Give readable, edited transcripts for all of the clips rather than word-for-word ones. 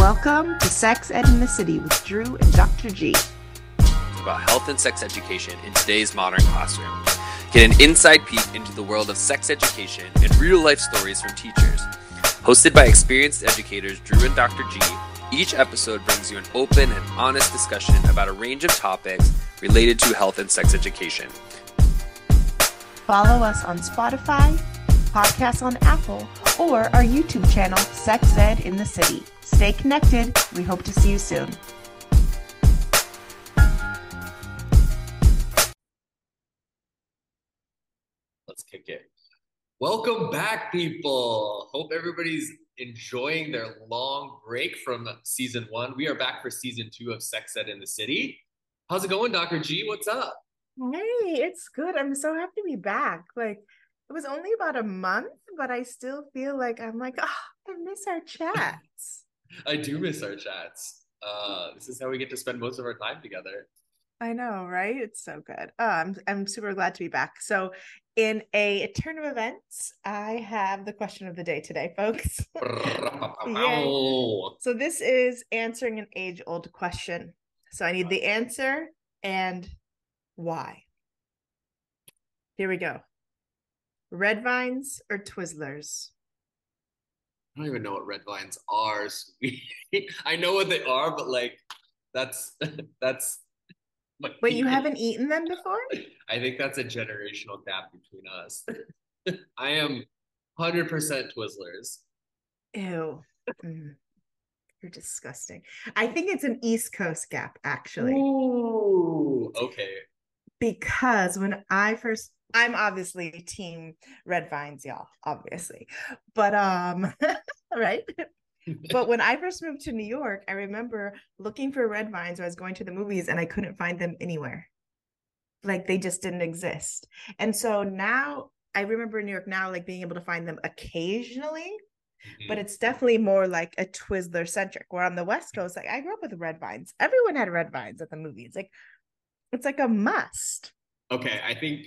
Welcome to Sex Ed in the City with Drew and Dr. G. About health and sex education in today's modern classroom. Get an inside peek into the world of sex education and real-life stories from teachers. Hosted by experienced educators Drew and Dr. G, each episode brings you an open and honest discussion about a range of topics related to health and sex education. Follow us on Spotify, podcasts on Apple, or our YouTube channel, Sex Ed in the City. Stay connected. We hope to see you soon. Let's kick it. Welcome back, people. Hope everybody's enjoying their long break from season one. We are back for season two of Sex Ed in the City. How's it going, Dr. G? What's up? Hey, it's good. I'm so happy to be back. It was only about a month, but I still feel like I miss our chats. I do miss our chats. This is how we get to spend most of our time together. I know, right? It's so good. I'm super glad to be back. So in a turn of events, I have the question of the day today, folks. So this is answering an age-old question. So I need the answer and why. Here we go. Red Vines or Twizzlers? I don't even know what Red Vines are, sweetie. I know what they are, but that's. But you haven't eaten them before? I think that's a generational gap between us. I am 100% Twizzlers. Ew. You're disgusting. I think it's an East Coast gap, actually. Ooh, okay. Because when I first... I'm obviously team Red Vines, y'all, obviously. But, right? But when I first moved to New York, I remember looking for Red Vines when I was going to the movies and I couldn't find them anywhere. They just didn't exist. And so now I remember in New York now, being able to find them occasionally, but it's definitely more like a Twizzler centric. Where on the West Coast, I grew up with Red Vines. Everyone had Red Vines at the movies. It's a must. Okay. I think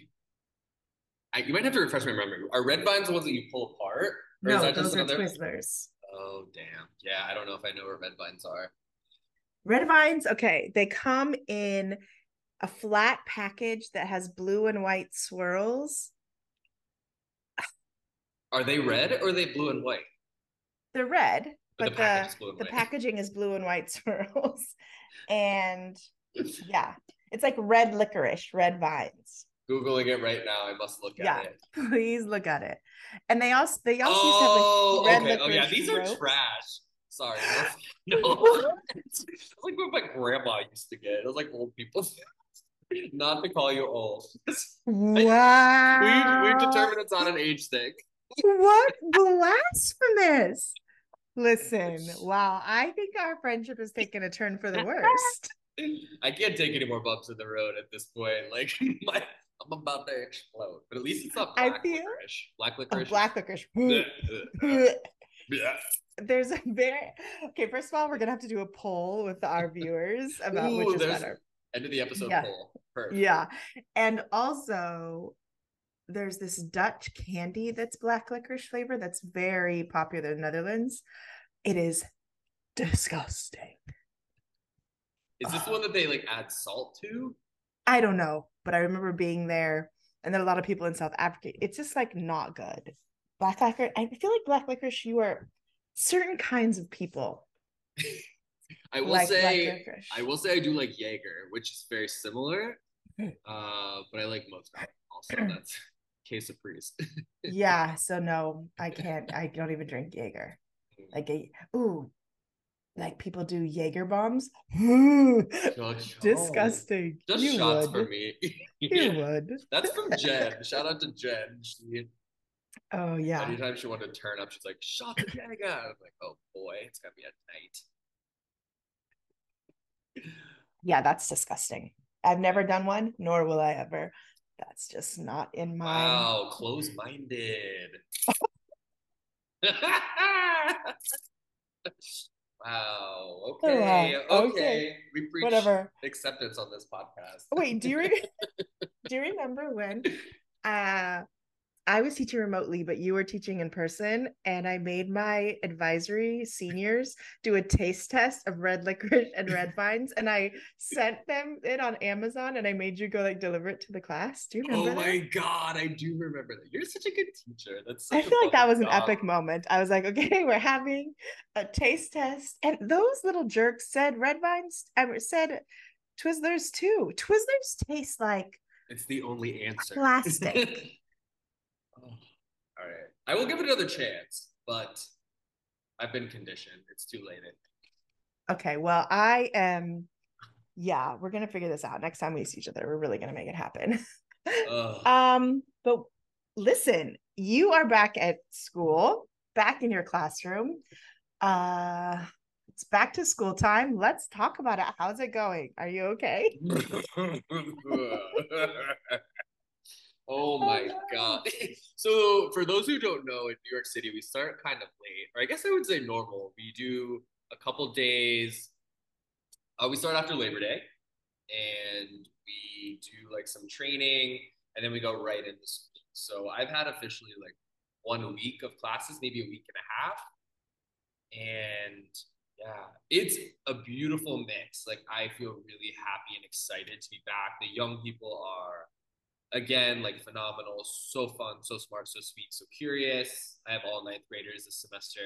you might have to refresh my memory. Are Red Vines the ones that you pull apart? Or no, those are Twizzlers. Oh, damn. Yeah, I don't know if I know what Red Vines are. Red Vines, okay. They come in a flat package that has blue and white swirls. Are they red or are they blue and white? They're red, but the packaging is blue and white swirls. And yeah, it's like red licorice, Red Vines. Googling it right now. I must look at it. Please look at it. And they also used to have red licorice. Oh yeah, these ropes are trash. Sorry. No. It's what my grandma used to get. It was old people. Not to call you old. Wow. We've determined it's not an age thing. What blasphemous. Listen, wow. I think our friendship is taking a turn for the worst. I can't take any more bumps in the road at this point. I'm about to explode, but at least it's not licorice. Black licorice. There's a very okay. First of all, we're gonna have to do a poll with our viewers about which is better. End of the episode poll. Perfect. Yeah, and also there's this Dutch candy that's black licorice flavor that's very popular in the Netherlands. It is disgusting. Is this the one that they add salt to? I don't know, but I remember being there, and then a lot of people in South Africa. It's just not good. Black licorice. I feel like black licorice. You are certain kinds of people. I will say I do like Jaeger, which is very similar. But I like most also. That's case of priest. Yeah. So no, I can't. I don't even drink Jaeger. People do Jaeger bombs. Disgusting. Just you shots would. For me. You would. That's from Jen. Shout out to Jen. Oh, yeah. Anytime she wanted to turn up, she's like, shot the Jaeger. I was like, oh, boy, it's going to be a night. Yeah, that's disgusting. I've never done one, nor will I ever. That's just not in my... Wow, close-minded. Wow. Okay. We preach acceptance on this podcast. Wait, do you remember when I was teaching remotely, but you were teaching in person. And I made my advisory seniors do a taste test of red licorice and Red Vines. And I sent them it on Amazon, and I made you go like deliver it to the class. Do you remember that? Oh my God, I do remember that. You're such a good teacher. That's such I feel like that was an epic moment. I was like, okay, we're having a taste test. And those little jerks said Red Vines, said Twizzlers too. Twizzlers taste like. It's the only answer. Plastic. All right. I will give it another chance, but I've been conditioned. It's too late. Okay. Well, I am. Yeah, we're going to figure this out. Next time we see each other, we're really going to make it happen. But listen, you are back at school, back in your classroom. It's back to school time. Let's talk about it. How's it going? Are you okay? Oh my God. So for those who don't know, in New York City, we start kind of late, or I guess I would say normal. We do a couple days. We start after Labor Day and we do like some training and then we go right into school. So I've had officially like 1 week of classes, maybe a week and a half. And yeah, it's a beautiful mix. Like I feel really happy and excited to be back. The young people are again, like phenomenal, so fun, so smart, so sweet, so curious. I have all ninth graders this semester,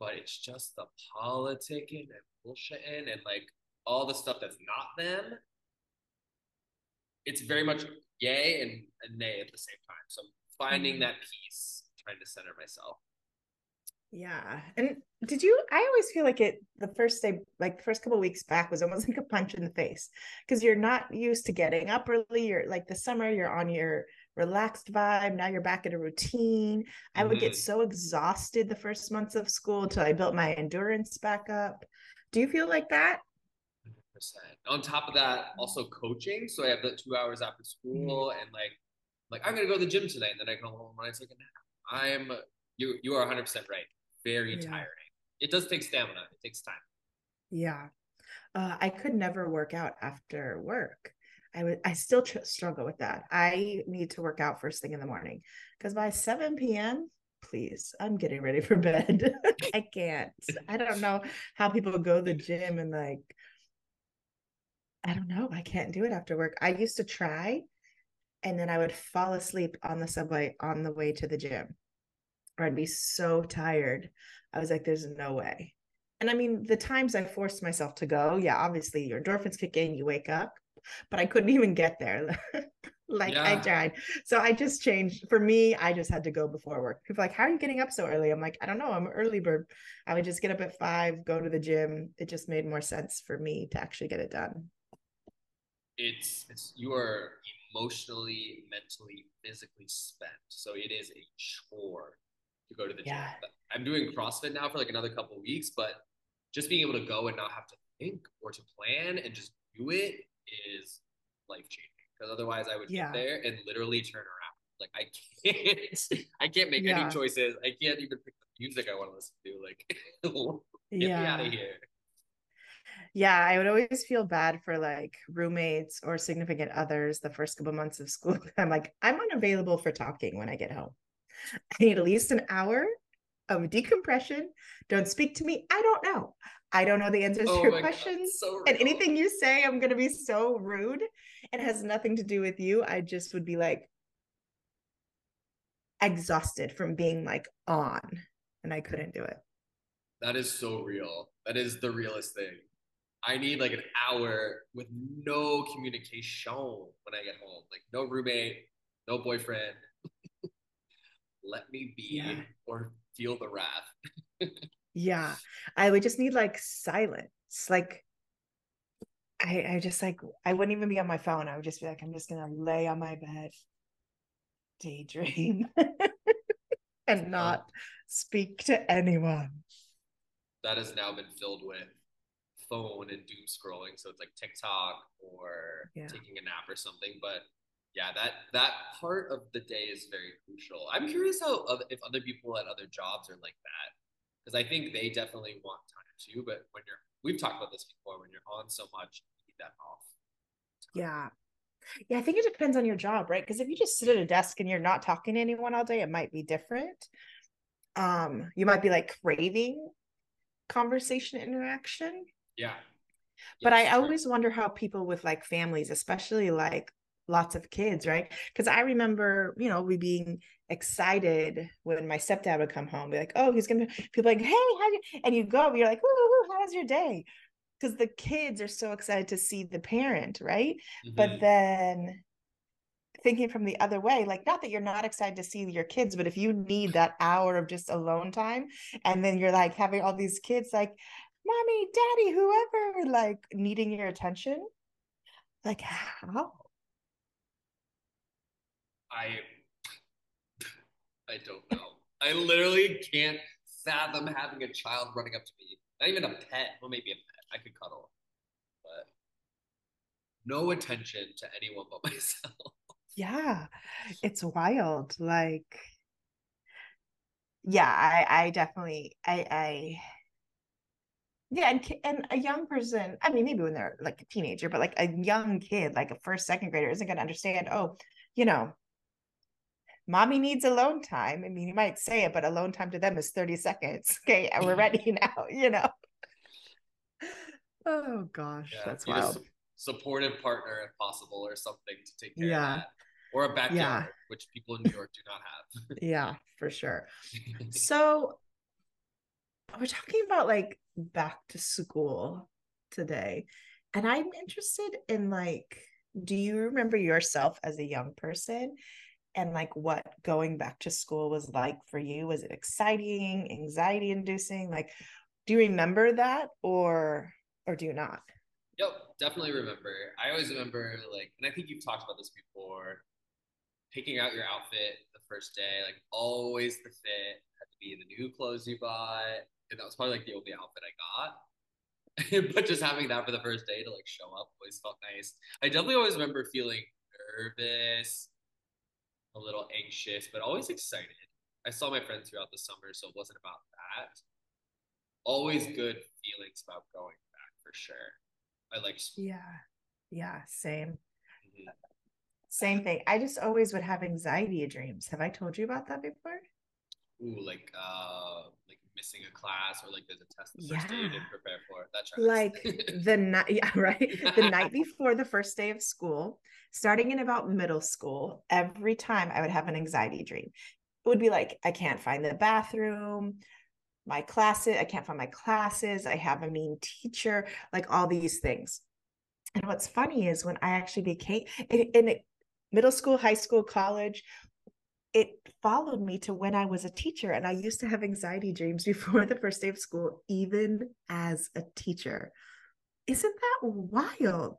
but it's just the politicking and bullshitting and like all the stuff that's not them. It's very much yay and nay at the same time. So I'm finding that peace, trying to center myself. Yeah. And I always feel like the first day, like the first couple of weeks back was almost like a punch in the face because you're not used to getting up early. You're like the summer, you're on your relaxed vibe. Now you're back at a routine. I would get so exhausted the first months of school until I built my endurance back up. Do you feel like that? 100%. On top of that, also coaching. So I have the 2 hours after school and like I'm going to go to the gym tonight and then I go home and I take a nap. You are 100% right. Very tiring. It does take stamina. It takes time. Yeah. I could never work out after work. I still struggle with that. I need to work out first thing in the morning because by 7 p.m., please, I'm getting ready for bed. I can't. I don't know how people go to the gym and like, I don't know. I can't do it after work. I used to try and then I would fall asleep on the subway on the way to the gym. I'd be so tired. I was like, there's no way. And I mean, the times I forced myself to go, yeah, obviously your endorphins kick in, you wake up, but I couldn't even get there. I tried. So I just changed. For me, I just had to go before work. People are like, how are you getting up so early? I'm like, I don't know. I'm an early bird. I would just get up at 5, go to the gym. It just made more sense for me to actually get it done. You are emotionally, mentally, physically spent. So it is a chore to go to the gym. I'm doing CrossFit now for like another couple of weeks, but just being able to go and not have to think or to plan and just do it is life-changing. Because otherwise I would get there and literally turn around. Like I can't make any choices. I can't even pick the music I want to listen to. Like get me out of here. Yeah, I would always feel bad for like roommates or significant others the first couple months of school. I'm like, I'm unavailable for talking when I get home. I need at least an hour of decompression. Don't speak to me. I don't know the answers to your questions. So and anything you say, I'm going to be so rude. It has nothing to do with you. I just would be like exhausted from being like on, and I couldn't do it. That is so real. That is the realest thing. I need like an hour with no communication when I get home. Like no roommate, no boyfriend. Let me be or feel the wrath. I would just need like silence. Like I just like, I wouldn't even be on my phone. I would just be like, I'm just going to lay on my bed, daydream and not speak to anyone. That has now been filled with phone and doom scrolling. So it's like TikTok or taking a nap or something, but yeah, that part of the day is very crucial. I'm curious if other people at other jobs are like that, because I think they definitely want time too. But we've talked about this before, when you're on so much, you need that off. Yeah, Yeah, I think it depends on your job, right? Because if you just sit at a desk and you're not talking to anyone all day, it might be different. You might be like craving conversation, interaction. Yeah. But yes, I always wonder how people with like families, especially like lots of kids, right? Because I remember, you know, we being excited when my stepdad would come home, be like, oh, he's gonna be, people like, hey, how you, and you go, you're like, woo, how was your day? Because the kids are so excited to see the parent, right? Mm-hmm. But then thinking from the other way, like, not that you're not excited to see your kids, but if you need that hour of just alone time, and then you're like having all these kids like, mommy, daddy, whoever, like needing your attention, like how? I don't know. I literally can't fathom having a child running up to me. Not even a pet. Well, maybe a pet. I could cuddle. But no attention to anyone but myself. Yeah. It's wild. Like, yeah, I definitely yeah, and a young person, I mean, maybe when they're like a teenager, but like a young kid, like a first, second grader isn't going to understand, oh, you know, mommy needs alone time. I mean, you might say it, but alone time to them is 30 seconds. Okay, we're ready now, you know. Oh, gosh, yeah, that's wild. Supportive partner, if possible, or something to take care of that. Or a backyard, which people in New York do not have. Yeah, for sure. So we're talking about like back to school today, and I'm interested in like, do you remember yourself as a young person and like what going back to school was like for you? Was it exciting, anxiety inducing? Like, do you remember that or do you not? Yep, definitely remember. I always remember, like, and I think you've talked about this before, picking out your outfit the first day, like always the fit had to be the new clothes you bought. And that was probably like the only outfit I got. But just having that for the first day to like show up always felt nice. I definitely always remember feeling nervous, a little anxious, but always excited. I saw my friends throughout the summer, so it wasn't about that. Always good feelings about going back for sure. I like school. Yeah, same. Mm-hmm. Same thing. I just always would have anxiety dreams. Have I told you about that before? Ooh, like missing a class, or like there's a test the first day you didn't prepare for. That's right. Like the night, the night before the first day of school, starting in about middle school, every time I would have an anxiety dream. It would be like, I can't find the bathroom, I can't find my classes, I have a mean teacher, like all these things. And what's funny is when I actually became in middle school, high school, college, it followed me to when I was a teacher, and I used to have anxiety dreams before the first day of school, even as a teacher. Isn't that wild?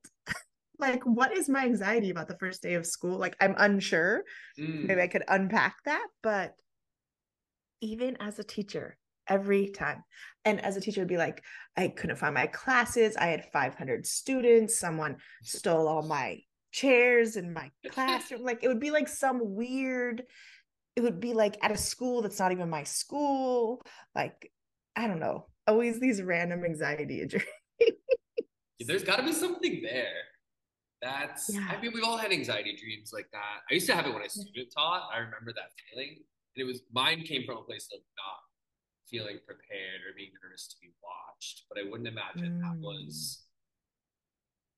Like, what is my anxiety about the first day of school? Like, I'm unsure. Maybe I could unpack that, but even as a teacher, every time. And as a teacher, it'd be like, I couldn't find my classes. I had 500 students. Someone stole all my chairs in my classroom. Like, it would be like some weird, it would be like at a school that's not even my school. Like, I don't know, always these random anxiety dreams. There's got to be something there. I mean, we've all had anxiety dreams like that. I used to have it when I student taught. I remember that feeling, and mine came from a place of not feeling prepared or being nervous to be watched, but I wouldn't imagine that was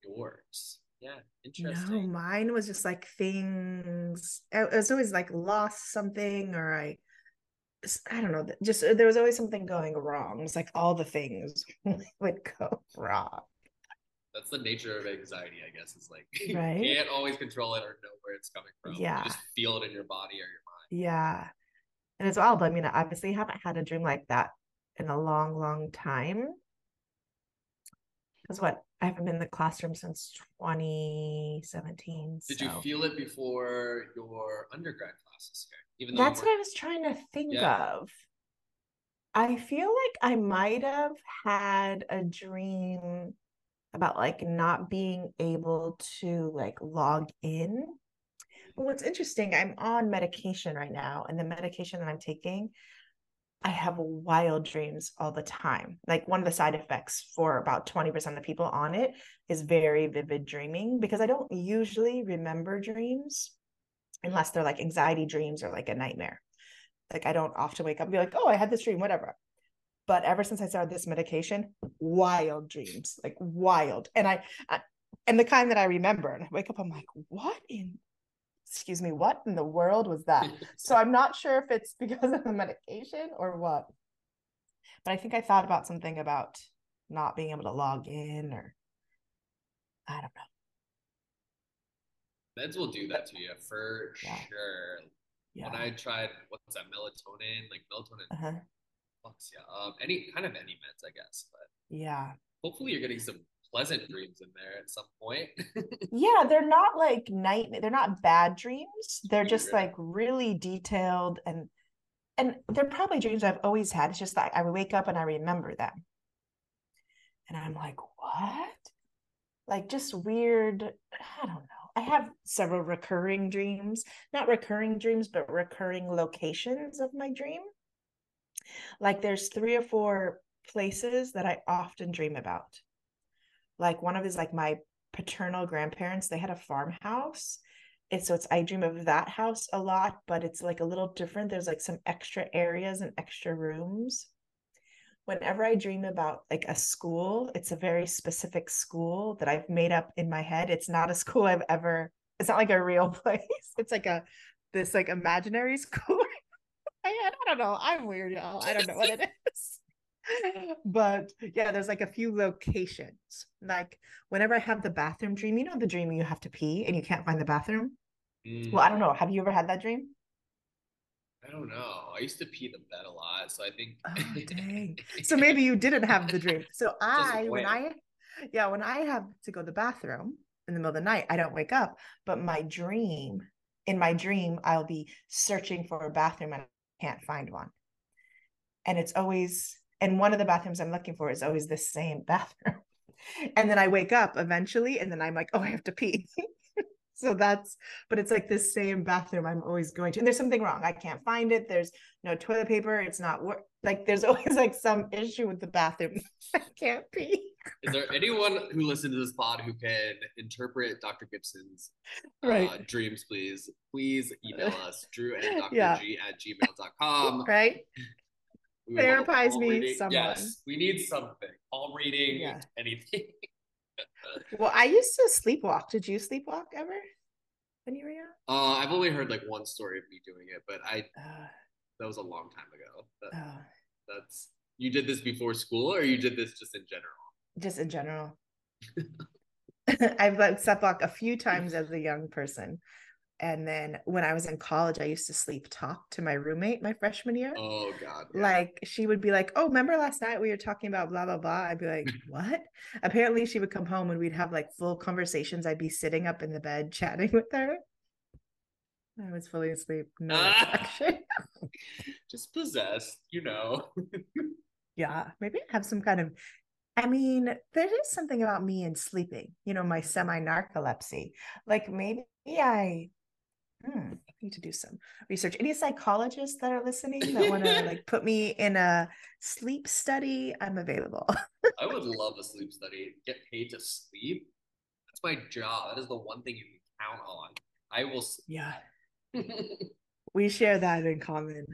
yours. Yeah, interesting. No, mine was just like things. It was always like lost something, or I don't know. Just there was always something going wrong. It was like all the things would go wrong. That's the nature of anxiety, I guess. It's like you can't always control it or know where it's coming from. Yeah, you just feel it in your body or your mind. Yeah, and it's wild. I mean, I obviously haven't had a dream like that in a long, long time. Because I haven't been in the classroom since 2017. Did you feel it before your undergrad classes here? Even that's what I was trying to think of. I feel like I might have had a dream about like not being able to like log in. But what's interesting, I'm on medication right now, and the medication that I'm taking I have wild dreams all the time. Like, one of the side effects for about 20% of the people on it is very vivid dreaming, because I don't usually remember dreams unless they're like anxiety dreams or like a nightmare. Like, I don't often wake up and be like, oh, I had this dream, whatever. But ever since I started this medication, wild dreams, like wild. And I the kind that I remember, and I wake up, I'm like, what in the world was that? So I'm not sure if it's because of the medication or what, but I think I thought about something about not being able to log in, or I don't know. Meds will do that to you for sure. Yeah. When I tried, what's that, melatonin, like melatonin fucks you up. Any kind of any meds, I guess, but yeah, hopefully you're getting some pleasant dreams in there at some point. Yeah, they're not like they're not bad dreams. They're just like really detailed, and they're probably dreams I've always had. It's just like I wake up and I remember them. And I'm like, what? Like, just weird, I don't know. I have several recurring dreams, not recurring dreams, but recurring locations of my dream. Like, there's 3 or 4 places that I often dream about. Like, one of is like my paternal grandparents, they had a farmhouse. And so I dream of that house a lot, but it's like a little different. There's like some extra areas and extra rooms. Whenever I dream about like a school, it's a very specific school that I've made up in my head. It's not a school it's not like a real place. It's like this like imaginary school. I don't know. I'm weird, y'all. I don't know what it is. But yeah, there's like a few locations. Like, whenever I have the bathroom dream, you know, the dream you have to pee and you can't find the bathroom. Well, I don't know, have you ever had that dream? I don't know, I used to pee the bed a lot, so I think so maybe you didn't have the dream. So when I have to go to the bathroom in the middle of the night, I don't wake up, but in my dream I'll be searching for a bathroom and I can't find one, and it's always and one of the bathrooms I'm looking for is always the same bathroom. And then I wake up eventually, and then I'm like, oh, I have to pee. But it's like this same bathroom I'm always going to. And there's something wrong. I can't find it. There's no toilet paper. It's not like, there's always like some issue with the bathroom. I can't pee. Is there anyone who listens to this pod who can interpret Dr. Gibson's dreams, please? Please email us, Drew and Dr. G at gmail.com. Right? Therapize me, reading. Someone. Yes, we need something. Palm reading, anything. Well, I used to sleepwalk. Did you sleepwalk ever when you were young? I've only heard like one story of me doing it, but that was a long time ago. That's you did this before school, or you did this just in general? Just in general. I've like sleepwalk a few times as a young person. And then when I was in college, I used to sleep talk to my roommate my freshman year. Oh, God. Yeah. Like, she would be like, oh, remember last night we were talking about blah, blah, blah. I'd be like, what? Apparently, she would come home and we'd have like full conversations. I'd be sitting up in the bed chatting with her. I was fully asleep. No reflection. Just possessed, you know. Yeah. Maybe I have some kind of, I mean, there is something about me in sleeping, you know, my semi-narcolepsy. Like, maybe I need to do some research. Any psychologists that are listening that want to like put me in a sleep study, I'm available. I would love a sleep study. Get paid to sleep. That's my job. That is the one thing you can count on. I will sleep. Yeah. We share that in common.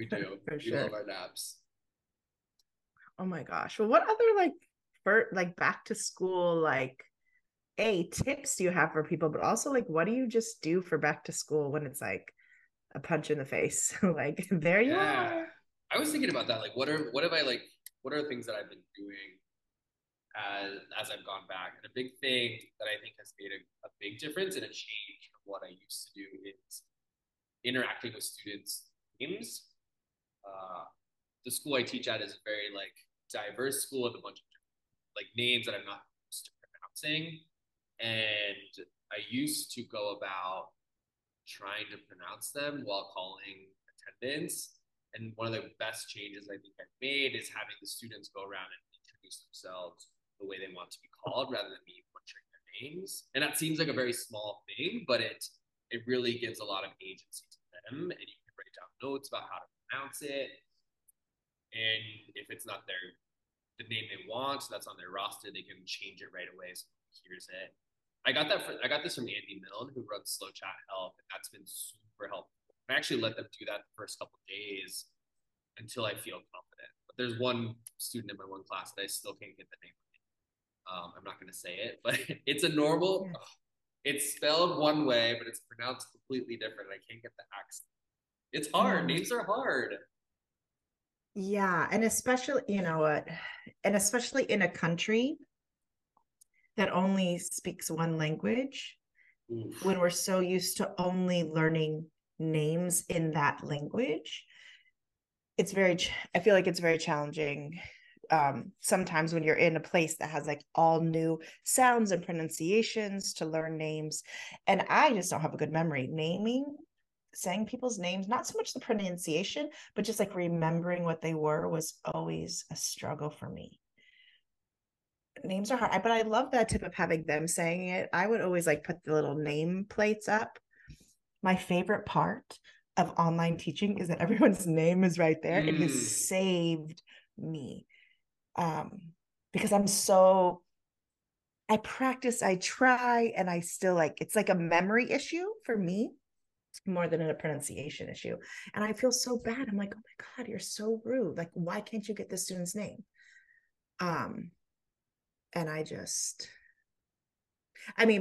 We do. We love our naps. Oh my gosh. Well, what other like back to school tips do you have for people, but also like what do you just do for back to school when it's like a punch in the face? Like, there you are. I was thinking about that, like what are things that I've been doing as I've gone back, and a big thing that I think has made a big difference and a change from what I used to do is interacting with students' teams. The school I teach at is a very like diverse school with a bunch of different, like names that I'm not used to pronouncing. And I used to go about trying to pronounce them while calling attendance. And one of the best changes I think I've made is having the students go around and introduce themselves the way they want to be called rather than me butchering their names. And that seems like a very small thing, but it really gives a lot of agency to them. And you can write down notes about how to pronounce it. And if it's not the name they want, so that's on their roster, they can change it right away. So here's it. I got this from Andy Milne, who runs Slow Chat Help, and that's been super helpful. I actually let them do that the first couple of days until I feel confident. But there's one student in my one class that I still can't get the name of. I'm not going to say it, but it's a normal. Yeah. It's spelled one way, but it's pronounced completely different. I can't get the accent. It's hard. Names are hard. Yeah, and especially, you know what, and especially in a country that only speaks one language, Oof. When we're so used to only learning names in that language, it's very, I feel like it's very challenging sometimes when you're in a place that has like all new sounds and pronunciations to learn names. And I just don't have a good memory saying people's names, not so much the pronunciation, but just like remembering what they were was always a struggle for me. Names are hard, but I love that tip of having them saying it. I would always like put the little name plates up. My favorite part of online teaching is that everyone's name is right there. It has saved me because I practice, I try, and I still like, it's like a memory issue for me more than a pronunciation issue. And I feel so bad. I'm like, oh my God, you're so rude. Like, why can't you get the student's name? And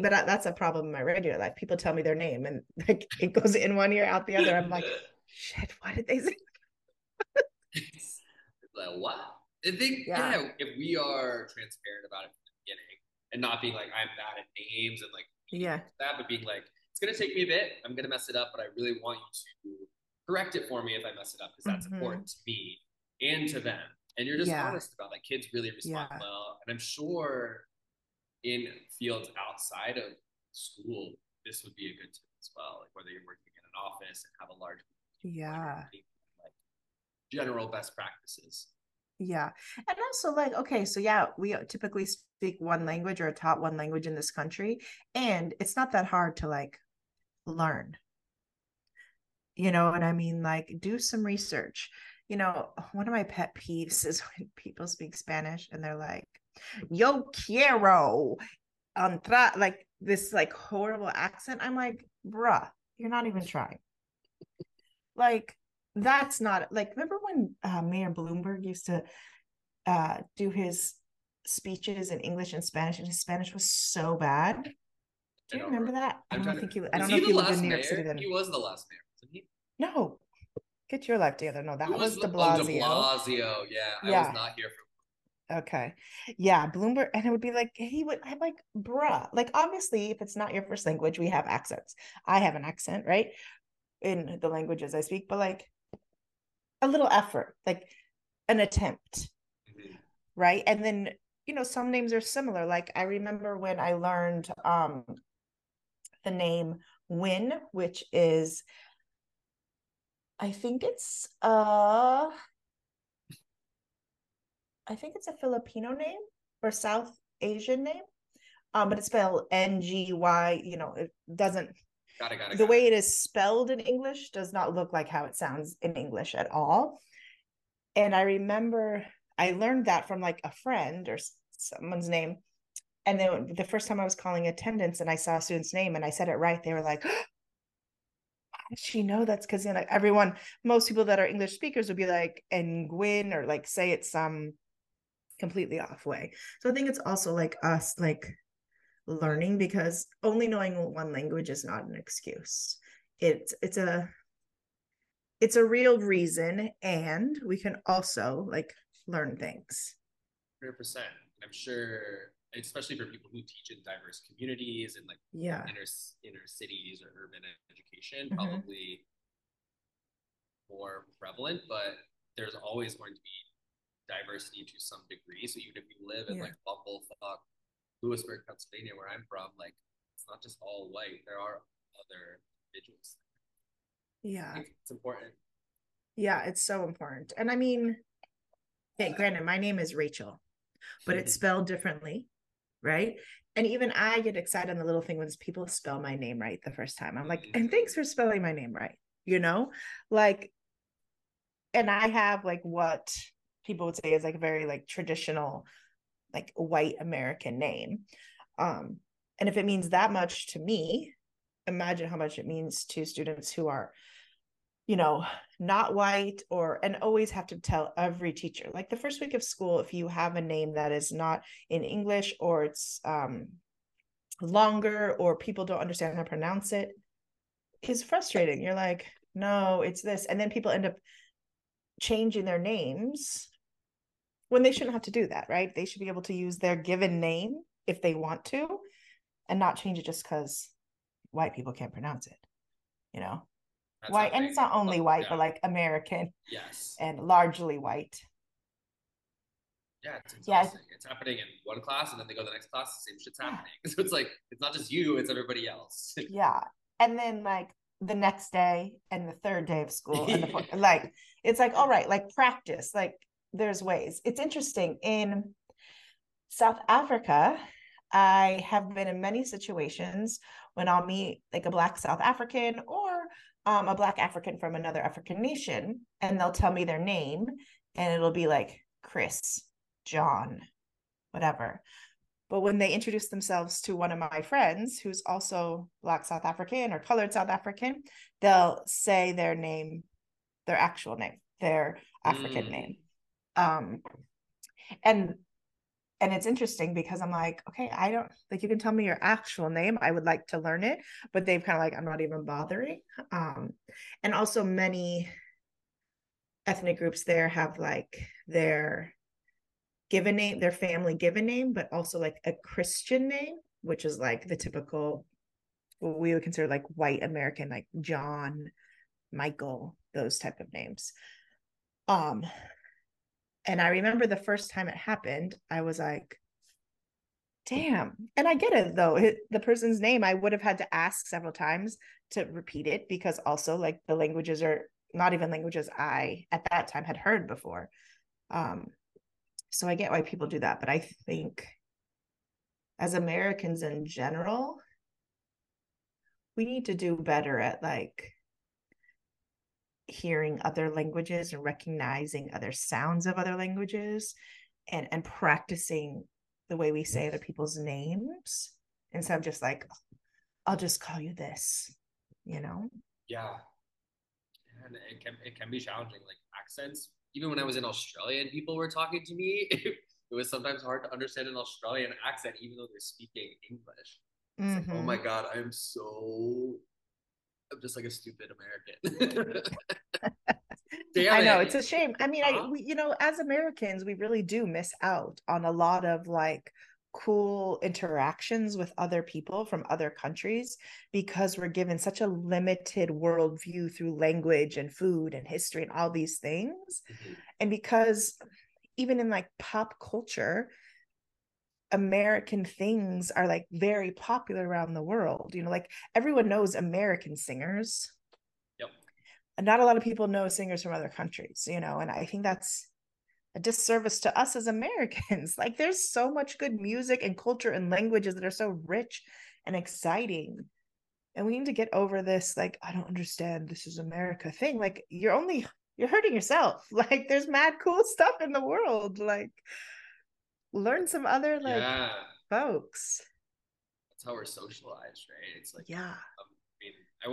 but that's a problem in my regular life. People tell me their name and like it goes in one ear, out the other. I'm like, shit, why did they say that? It's like, wow. I think, yeah, if we are transparent about it from the beginning and not being like, I'm bad at names and like, yeah, that, but being like, it's going to take me a bit. I'm going to mess it up, but I really want you to correct it for me if I mess it up, because that's important to me and to them. And you're just honest about that. Kids really respond well. And I'm sure in fields outside of school, this would be a good tip as well. Like whether you're working in an office and have a large like general best practices. Yeah. And also like, okay, so yeah, we typically speak one language or are taught one language in this country. And it's not that hard to like learn, you know what I mean? Like do some research. You know, one of my pet peeves is when people speak Spanish and they're like, yo quiero, like this like horrible accent. I'm like, bruh, you're not even trying. Like, that's not like, remember when Mayor Bloomberg used to do his speeches in English and Spanish, and his Spanish was so bad? Do you remember that? I don't know if he lived in New York City then. He was the last mayor, wasn't he? No, get your life together. No, that was De Blasio. De Blasio, I was not here for. Okay, yeah, Bloomberg, and it would be like I'm like, bruh, like obviously, if it's not your first language, we have accents. I have an accent, right, in the languages I speak, but like, a little effort, like an attempt, right? And then, you know, some names are similar. Like I remember when I learned the name Wynn, which is, I think it's a Filipino name or South Asian name, but it's spelled N-G-Y, you know, it doesn't. The way it is spelled in English does not look like how it sounds in English at all. And I remember I learned that from like a friend or someone's name. And then the first time I was calling attendance and I saw a student's name and I said it right, they were like, oh, how did she know? That's because like everyone, most people that are English speakers would be like, Nguyen, or like say it some completely off way. So I think it's also like us, like, learning, because only knowing one language is not an excuse. It's a real reason, and we can also like learn things. 100%. I'm sure, especially for people who teach in diverse communities and like inner cities or urban education, probably more prevalent, but there's always going to be diversity to some degree. So even if you live in like Bumblefuck, Lewisburg, Pennsylvania, where I'm from, like, it's not just all white. There are other individuals. Yeah. It's important. Yeah, it's so important. And I mean, hey, granted, my name is Rachel, but it's spelled differently, right? And even I get excited on the little thing when people spell my name right the first time. I'm like, and thanks for spelling my name right, you know? Like, and I have like what people would say is like a very like traditional, like white American name. And if it means that much to me, imagine how much it means to students who are, you know, not white, or, and always have to tell every teacher, like the first week of school, if you have a name that is not in English, or it's longer, or people don't understand how to pronounce it, is frustrating. You're like, no, it's this. And then people end up changing their names when they shouldn't have to do that, right? They should be able to use their given name if they want to, and not change it just because white people can't pronounce it, you know? That's white, and it's not only white, but like American, yes, and largely white. Yeah, it's exhausting. Yeah. It's happening in one class, and then they go to the next class, the same shit's happening. So it's like, it's not just you, it's everybody else. Yeah, and then like the next day, and the third day of school, and the like, it's like, all right, like practice, like there's ways. It's interesting, in South Africa, I have been in many situations when I'll meet like a Black South African, or a Black African from another African nation, and they'll tell me their name, and it'll be like Chris, John, whatever. But when they introduce themselves to one of my friends who's also Black South African or colored South African, they'll say their name, their actual name, their African name. And it's interesting because I'm like, okay, I don't, like, you can tell me your actual name. I would like to learn it, but they've kind of like, I'm not even bothering. And also many ethnic groups there have like their given name, their family given name, but also like a Christian name, which is like the typical, what we would consider like white American, like John, Michael, those type of names. And I remember the first time it happened, I was like, damn. And I get it though. The person's name, I would have had to ask several times to repeat it, because also like the languages are not even languages I at that time had heard before. So I get why people do that. But I think as Americans in general, we need to do better at like hearing other languages and recognizing other sounds of other languages, and practicing the way we say other people's names, instead of just like, oh, I'll just call you this, you know? Yeah. And it can be challenging, like accents. Even when I was in Australia and people were talking to me, it was sometimes hard to understand an Australian accent, even though they're speaking English. It's like, oh my God, I'm just like a stupid American. Damn, I know, it's a shame. I mean, we, you know, as Americans, we really do miss out on a lot of like cool interactions with other people from other countries, because we're given such a limited worldview through language and food and history and all these things. And because even in like pop culture, American things are like very popular around the world, you know, like everyone knows American singers. Yep. And not a lot of people know singers from other countries, you know, and I think that's a disservice to us as Americans. Like there's so much good music and culture and languages that are so rich and exciting. And we need to get over this, like, I don't understand, this is America thing. Like you're hurting yourself. Like there's mad cool stuff in the world. Like learn some other folks. That's how we're socialized, right? It's like, yeah. I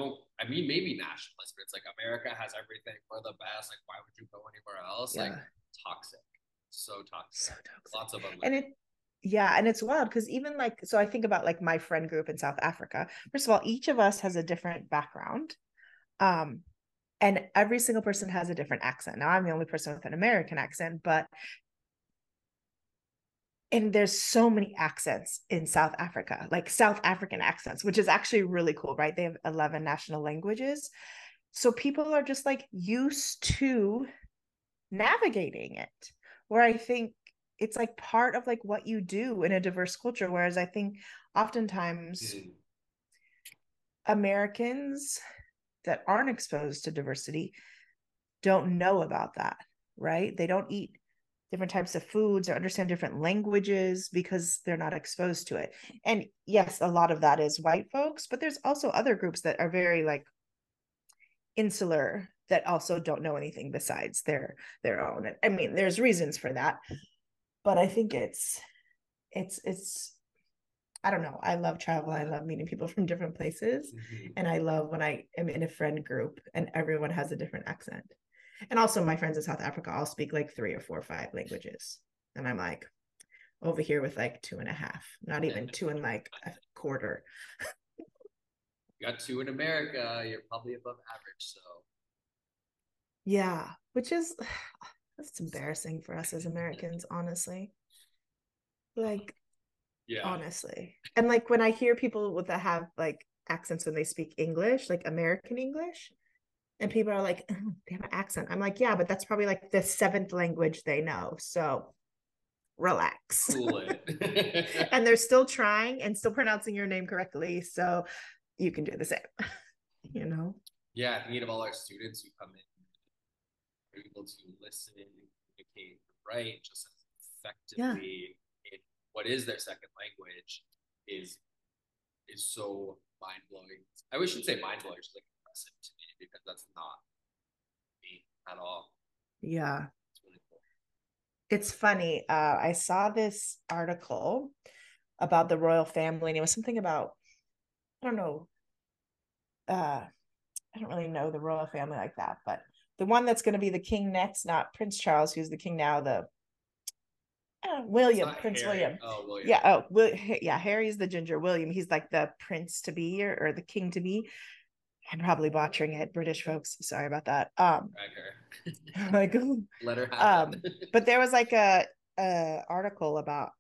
mean, maybe nationalist, but it's like America has everything, we're the best. Like, why would you go anywhere else? Yeah. Like, toxic, so toxic. Lots of them. And it's wild because even like, so I think about like my friend group in South Africa. First of all, each of us has a different background, and every single person has a different accent. Now, I'm the only person with an American accent, And there's so many accents in South Africa, like South African accents, which is actually really cool, right? They have 11 national languages. So people are just like used to navigating it, where I think it's like part of like what you do in a diverse culture. Whereas I think oftentimes Americans that aren't exposed to diversity don't know about that, right? They don't eat different types of foods or understand different languages because they're not exposed to it. And yes, a lot of that is white folks, but there's also other groups that are very like insular that also don't know anything besides their own. I mean, there's reasons for that, but I think it's I don't know. I love travel. I love meeting people from different places. Mm-hmm. And I love when I am in a friend group and everyone has a different accent. And also my friends in South Africa all speak like 3 or 4 or 5 languages. And I'm like over here with like 2.5, not even 2 and like a quarter. You got 2 in America. You're probably above average. So. Yeah. Which is, that's embarrassing for us as Americans, honestly. Like, yeah. Honestly. And like when I hear people that have like accents when they speak English, like American English, and people are like, oh, they have an accent. I'm like, yeah, but that's probably like the 7th language they know. So relax. Cool it. And they're still trying and still pronouncing your name correctly. So you can do the same, you know? Yeah. I think of all our students who come in, are able to listen and communicate, right, just as effectively. Yeah. In what is their 2nd language is so mind-blowing. I shouldn't say mind-blowing, it's like impressive to me, because that's not me at all. Yeah. It's really cool. It's funny. I saw this article about the royal family, and it was something about, I don't know, I don't really know the royal family like that, but the one that's going to be the king next, not Prince Charles, who's the king now, the William, Prince Harry. William. Oh, William. Yeah. Oh, yeah. Harry's the ginger. William, he's like the prince to be or the king to be. I'm probably botching it, British folks. Sorry about that. Jaeger. Like, let her have it. But there was like a article about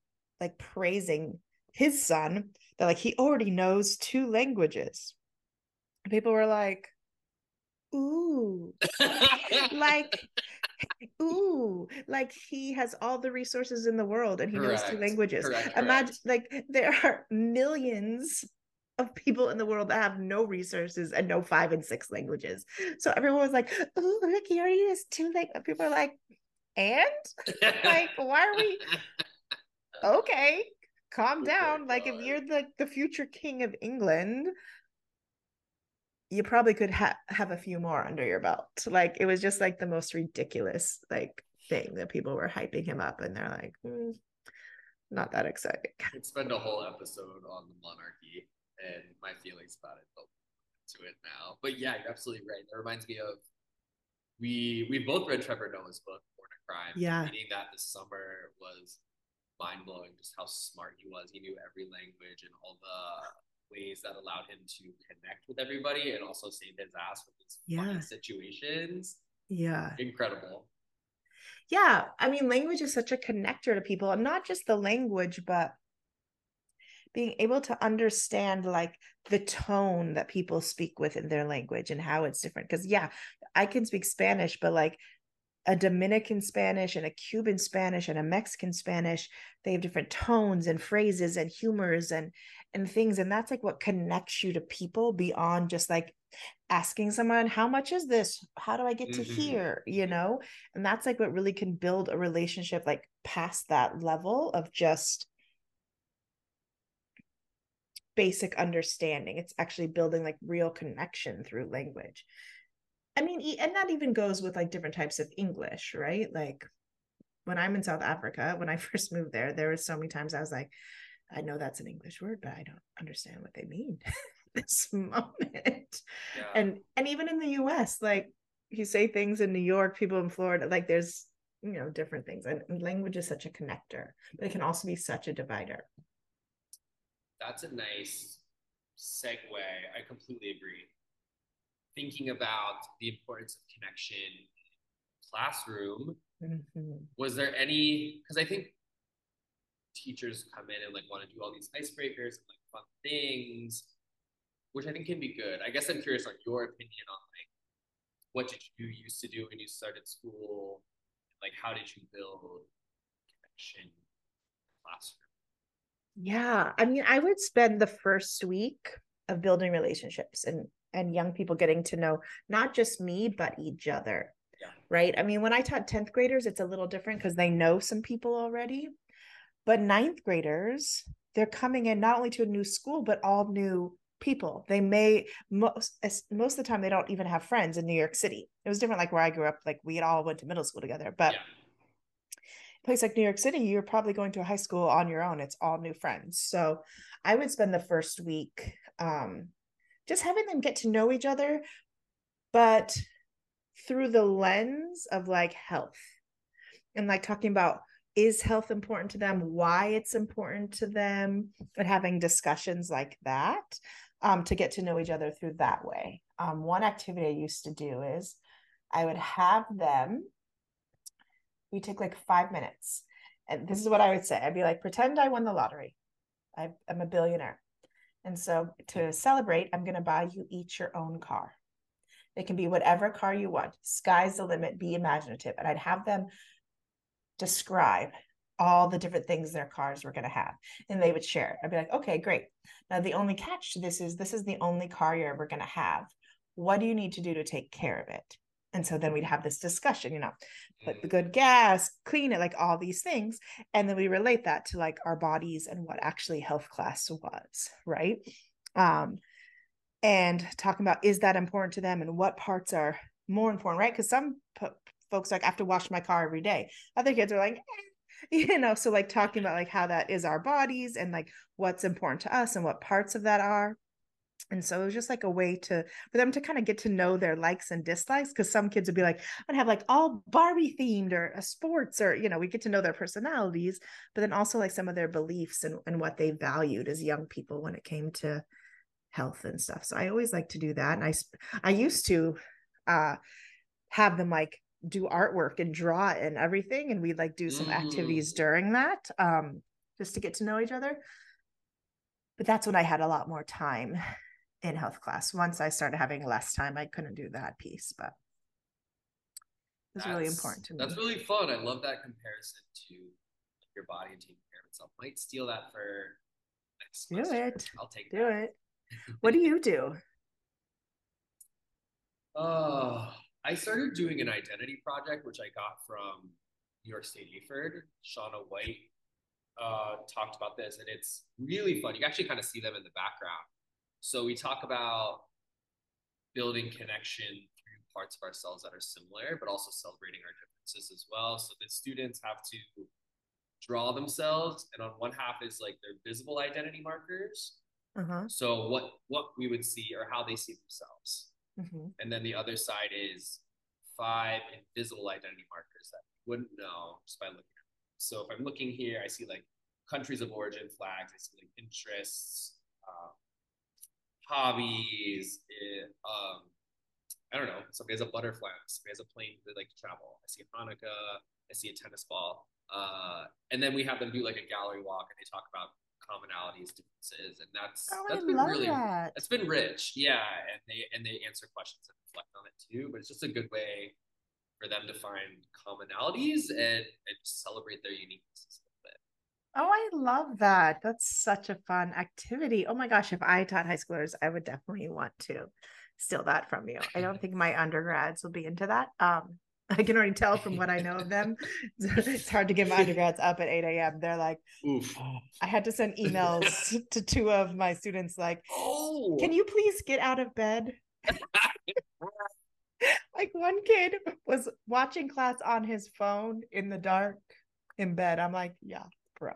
like praising his son that like he already knows 2 languages. And people were like, ooh, like he has all the resources in the world and he correct. Knows 2 languages. Correct. Imagine, like, there are millions of people in the world that have no resources and know 5 and 6 languages. So everyone was like, ooh, look, he already has 2 languages. People are like, and? Like, why are we? Okay, calm down. Like, if you're the future king of England, you probably could have a few more under your belt. Like, it was just like the most ridiculous like thing that people were hyping him up, and they're like, not that exciting. Could spend a whole episode on the monarchy and my feelings about it, but we'll get to it now. But yeah, you're absolutely right. That reminds me of we both read Trevor Noah's book, Born a Crime. Yeah, reading that this summer was mind blowing. Just how smart he was. He knew every language and all the ways that allowed him to connect with everybody and also save his ass with these funny situations. Yeah. Incredible. Yeah. I mean, language is such a connector to people, and not just the language, but being able to understand like the tone that people speak with in their language and how it's different. Because yeah, I can speak Spanish, but like a Dominican Spanish and a Cuban Spanish and a Mexican Spanish, they have different tones and phrases and humors and things. And that's like what connects you to people beyond just like asking someone, how much is this? How do I get to here? You know? And that's like what really can build a relationship, like past that level of just basic understanding. It's actually building like real connection through language. I mean, and that even goes with like different types of English, right? Like when I'm in South Africa, when I first moved there, there were so many times I was like, I know that's an English word, but I don't understand what they mean this moment. Yeah. And even in the US, like you say things in New York, people in Florida, like there's, you know, different things. And language is such a connector, but it can also be such a divider. That's a nice segue. I completely agree. Thinking about the importance of connection in the classroom, was there any, because I think teachers come in and like want to do all these icebreakers and like fun things, which I think can be good. I guess I'm curious on your opinion on like, what did you used to do when you started school? Like, how did you build connection in the classroom? Yeah, I mean, I would spend the first week of building relationships and young people getting to know not just me, but each other, right? I mean, when I taught 10th graders, it's a little different because they know some people already, but 9th graders, they're coming in not only to a new school, but all new people. They may, most of the time, they don't even have friends in New York City. It was different, like where I grew up, like we had all went to middle school together, but yeah. A place like New York City, you're probably going to a high school on your own. It's all new friends. So I would spend the first week just having them get to know each other, but through the lens of like health and like talking about, is health important to them, why it's important to them, and having discussions like that to get to know each other through that way. One activity I used to do is I would have them, we take like 5 minutes. And this is what I would say. I'd be like, pretend I won the lottery. I'm a billionaire. And so to celebrate, I'm going to buy you each your own car. It can be whatever car you want. Sky's the limit, be imaginative. And I'd have them describe all the different things their cars were going to have. And they would share it. I'd be like, okay, great. Now, the only catch to this is the only car you're ever going to have. What do you need to do to take care of it? And so then we'd have this discussion, you know, put the good gas, clean it, like all these things. And then we relate that to like our bodies and what actually health class was, right? And talking about, is that important to them and what parts are more important, right? Because some folks like, I have to wash my car every day. Other kids are like, eh. You know, so like talking about like how that is our bodies and like what's important to us and what parts of that are. And so it was just like a way to, for them to kind of get to know their likes and dislikes. Cause some kids would be like, I'd have like all Barbie themed or a sports or, you know, we get to know their personalities, but then also like some of their beliefs and what they valued as young people when it came to health and stuff. So I always like to do that. And I used to have them like, do artwork and draw and everything, and we'd like do some activities during that just to get to know each other. But that's when I had a lot more time in health class. Once I started having less time, I couldn't do that piece, but it's really important to me. That's really fun. I love that comparison to your body and taking care of itself. Might steal that for next semester. Do it. I'll take do that. It What do you do? I started doing an identity project, which I got from New York State AFERD. Shawna White talked about this, and it's really fun. You actually kind of see them in the background. So we talk about building connection through parts of ourselves that are similar, but also celebrating our differences as well. So the students have to draw themselves, and on one half is like their visible identity markers. So what we would see or how they see themselves. And then the other side is 5 invisible identity markers that you wouldn't know just by looking at them. So if I'm looking here, I see like countries of origin flags, I see like interests, hobbies, I don't know, somebody has a butterfly, somebody has a plane they like to travel. I see Hanukkah, I see a tennis ball. And then we have them do like a gallery walk, and they talk about commonalities, differences, and that's been really that's been rich. And they answer questions and reflect on it too, but it's just a good way for them to find commonalities and celebrate their uniqueness a little bit. Oh, I love that. That's such a fun activity. Oh my gosh, if I taught high schoolers, I would definitely want to steal that from you. I don't think my undergrads will be into that. I can already tell from what I know of them. It's hard to get my undergrads up at 8 a.m. They're like, I had to send emails to 2 of my students like, can you please get out of bed? Like one kid was watching class on his phone in the dark in bed. I'm like, yeah, bro.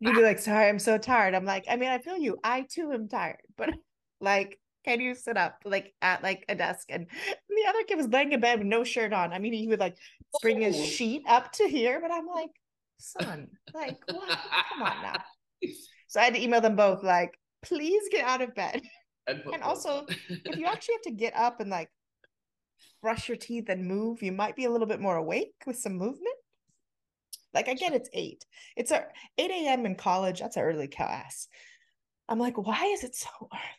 You'd be like, sorry, I'm so tired. I'm like, I mean, I feel you. I too am tired. But like, can you sit up like at like a desk? And the other kid was laying in bed with no shirt on. I mean, he would like bring his sheet up to here, but I'm like, son, like, what? Come on now. So I had to email them both, like, please get out of bed. And also, if you actually have to get up and like brush your teeth and move, you might be a little bit more awake with some movement. Like, I get it's 8. It's 8 a.m. in college. That's an early class. I'm like, why is it so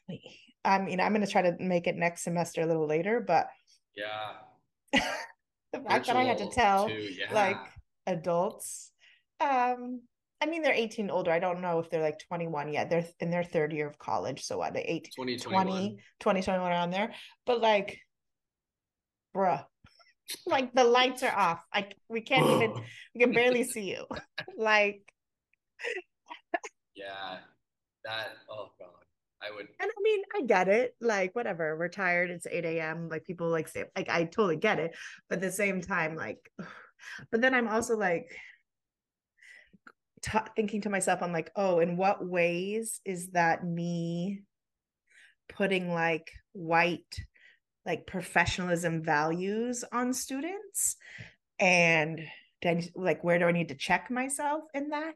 early? I mean, I'm going to try to make it next semester a little later, but yeah, the fact that I had to tell like adults, I mean, they're 18 and older. I don't know if they're like 21 yet. They're in their 3rd year of college. So what, they 20, 21 around there, but like, bruh, like the lights are off. Like we can't even, we can barely see you. Like, yeah, that, oh God. I would. And I mean, I get it. Like, whatever. We're tired. It's 8 a.m. Like, people like say, like, I totally get it. But at the same time, like, but then I'm also like thinking to myself, I'm like, oh, in what ways is that me putting like white, like professionalism values on students? And then like, where do I need to check myself in that?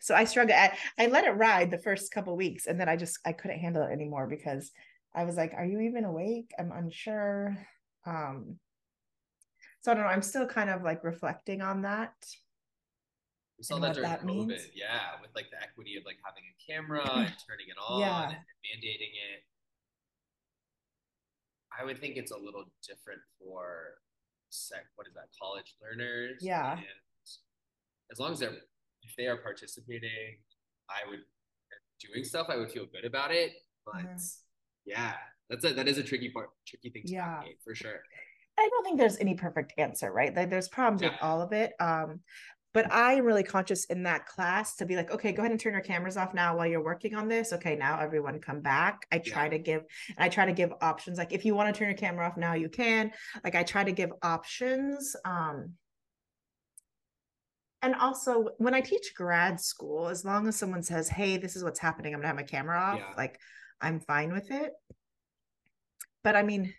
So I struggle. I let it ride the first couple of weeks, and then I couldn't handle it anymore because I was like, are you even awake? I'm unsure. So I don't know. I'm still kind of like reflecting on that. We saw that during COVID. Means. Yeah. With like the equity of like having a camera and turning it on and mandating it. I would think it's a little different for college learners. Yeah. And as long as if they are participating, doing stuff, I would feel good about it. But that is a tricky thing to navigate for sure. I don't think there's any perfect answer, right? Like, there's problems with all of it. But I'm really conscious in that class to be like, okay, go ahead and turn your cameras off now while you're working on this. Okay, now everyone come back. I try to give options. Like, if you want to turn your camera off now, you can. Like, I try to give options. And also, when I teach grad school, as long as someone says, hey, this is what's happening, I'm gonna have my camera off, like, I'm fine with it. But I mean,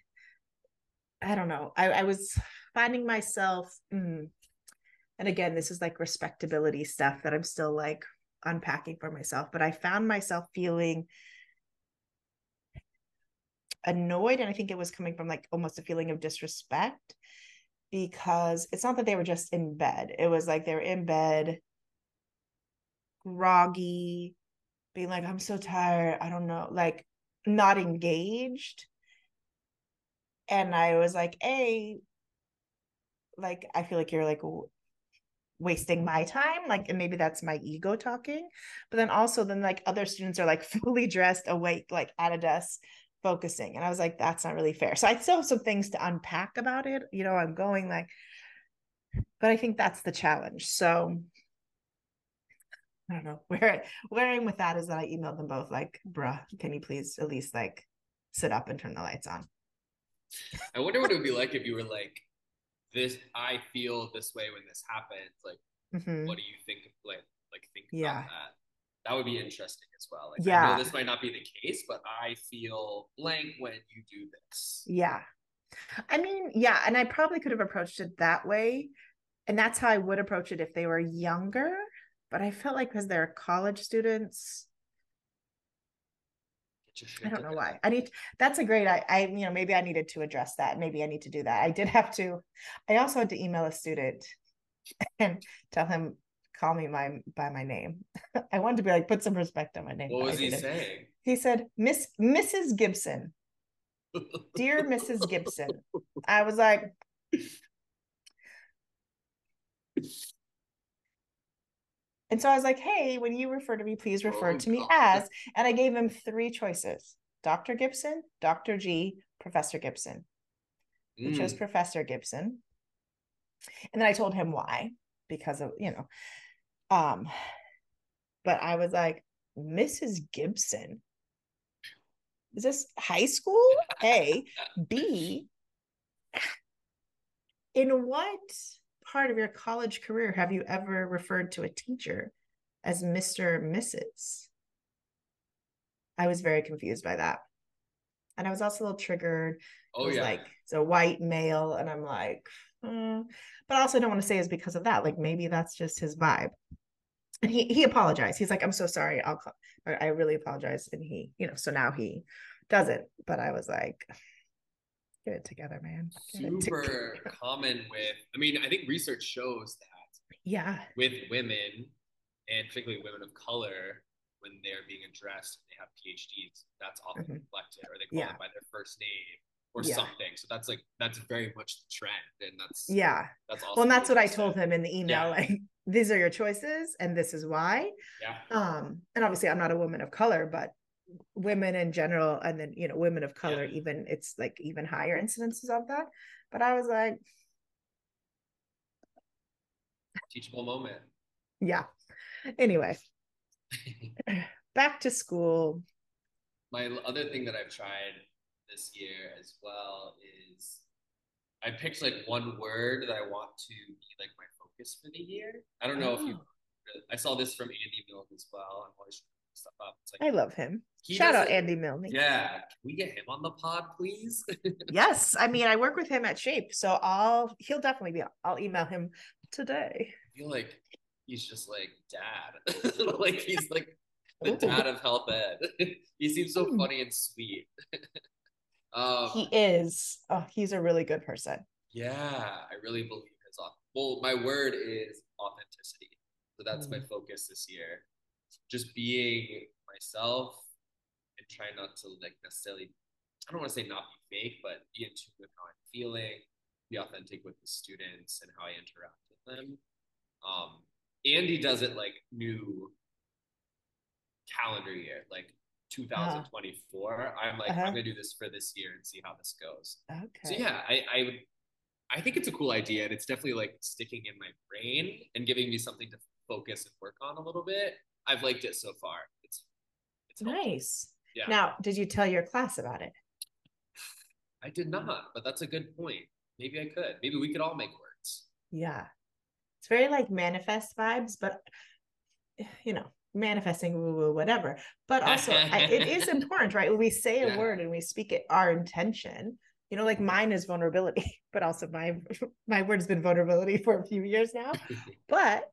I don't know. I was finding myself, and again, this is like respectability stuff that I'm still like unpacking for myself, but I found myself feeling annoyed. And I think it was coming from like almost a feeling of disrespect, because it's not that they were just in bed. It was like they were in bed, groggy, being like, I'm so tired. I don't know, like not engaged. And I was like, hey, like, I feel like you're like wasting my time. Like, and maybe that's my ego talking, but then also then like other students are like fully dressed, awake, like at a desk focusing. And I was like, that's not really fair. So I still have some things to unpack about it. You know, I'm going like, but I think that's the challenge. So I don't know where I'm with that is that I emailed them both like, bruh, can you please at least like sit up and turn the lights on? I wonder what it would be like if you were like, this, I feel this way when this happens. Like, what do you think? Think about that. That would be interesting as well. Like, I know this might not be the case, but I feel blank when you do this. Yeah. I mean, yeah. And I probably could have approached it that way. And that's how I would approach it if they were younger. But I felt like because they're college students, I don't know why. That's a great, you know, maybe I needed to address that. Maybe I need to do that. I also had to email a student and tell him, call me by my name. I wanted to be like, put some respect on my name. What was he saying? He said, Mrs. Gibson, dear Mrs. Gibson. I was like, and so I was like, hey, when you refer to me, please refer to me as, and I gave him three choices, Dr. Gibson, Dr. G, Professor Gibson. He chose Professor Gibson. And then I told him why, because of, you know, but I was like, Mrs. Gibson, is this high school? A, B, in what part of your college career have you ever referred to a teacher as Mr. Mrs.? I was very confused by that. And I was also a little triggered. Oh, yeah. Like, it's a white male. And I'm like, but also I don't want to say it's because of that. Like, maybe that's just his vibe. And he apologized. He's like, I'm so sorry. I'll call. I really apologize. And he, you know, so now he doesn't. But I was like, get it together, man. Super common with, I mean, I think research shows that with women, and particularly women of color, when they're being addressed and they have PhDs, that's often neglected, or they call them by their first name or something. So that's like, that's very much the trend. And that's that's awesome. Well, and that's what I told him in the email, like, these are your choices and this is why. And obviously I'm not a woman of color, but women in general, and then, you know, women of color, even, it's like even higher incidences of that. But I was like, teachable moment. Anyway, back to school. My other thing that I've tried this year as well is I picked like one word that I want to be like my focus for the year. I don't know if you, I saw this from Andy Milne as well. I'm always looking stuff up. It's like, I love him. Shout out Andy Milne. Yeah. Can we get him on the pod, please? Yes. I mean, I work with him at Shape, so he'll definitely be, I'll email him today. I feel like he's just like dad. Like he's like the dad of health ed. He seems so funny and sweet. He is. Oh, he's a really good person. Yeah, I really believe his. Well, my word is authenticity. So that's my focus this year. Just being myself and trying not to like necessarily, I don't want to say not be fake, but be in tune with how I'm feeling, be authentic with the students and how I interact with them. Andy does it like new calendar year, like 2024. I'm like, I'm gonna do this for this year and see how this goes. Okay. So yeah, I think it's a cool idea, and it's definitely like sticking in my brain and giving me something to focus and work on a little bit. I've liked it so far. It's nice. Yeah. Now, did you tell your class about it? I did not, but that's a good point. Maybe I could. Maybe we could all make words. Yeah. It's very like manifest vibes, but you know, manifesting, woo woo, whatever. But also it is important, right? When we say a word and we speak it, our intention, you know, like mine is vulnerability, but also my word's been vulnerability for a few years now, but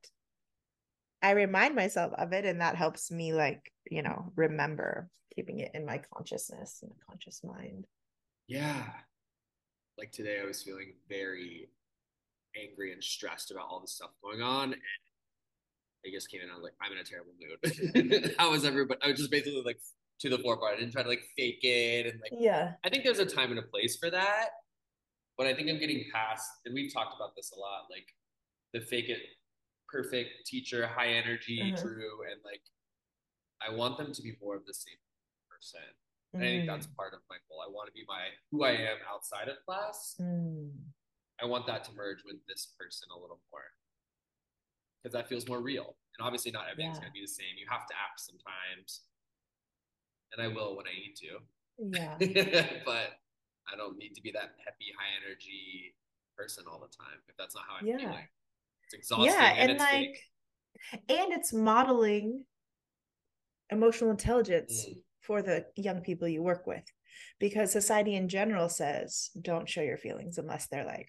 I remind myself of it. And that helps me like, you know, remember keeping it in my consciousness and my conscious mind. Yeah. Like today I was feeling very angry and stressed about all the stuff going on. And I just came in and I was like, I'm in a terrible mood. How was everybody? I was just basically like to the forefront. I didn't try to like fake it. And like, yeah, I think there's a time and a place for that, but I think I'm getting past, and we've talked about this a lot, like the fake it, perfect teacher, high energy Drew. And like, I want them to be more of the same person. And I think that's part of my goal. I want to be who I am outside of class. I want that to merge with this person a little more, because that feels more real. And obviously not everything's going to be the same. You have to act sometimes, and I will when I need to. Yeah. But I don't need to be that peppy, high energy person all the time, if that's not how I'm feeling. It's exhausting. Yeah, and it's like big. And it's modeling emotional intelligence for the young people you work with, because society in general says don't show your feelings unless they're like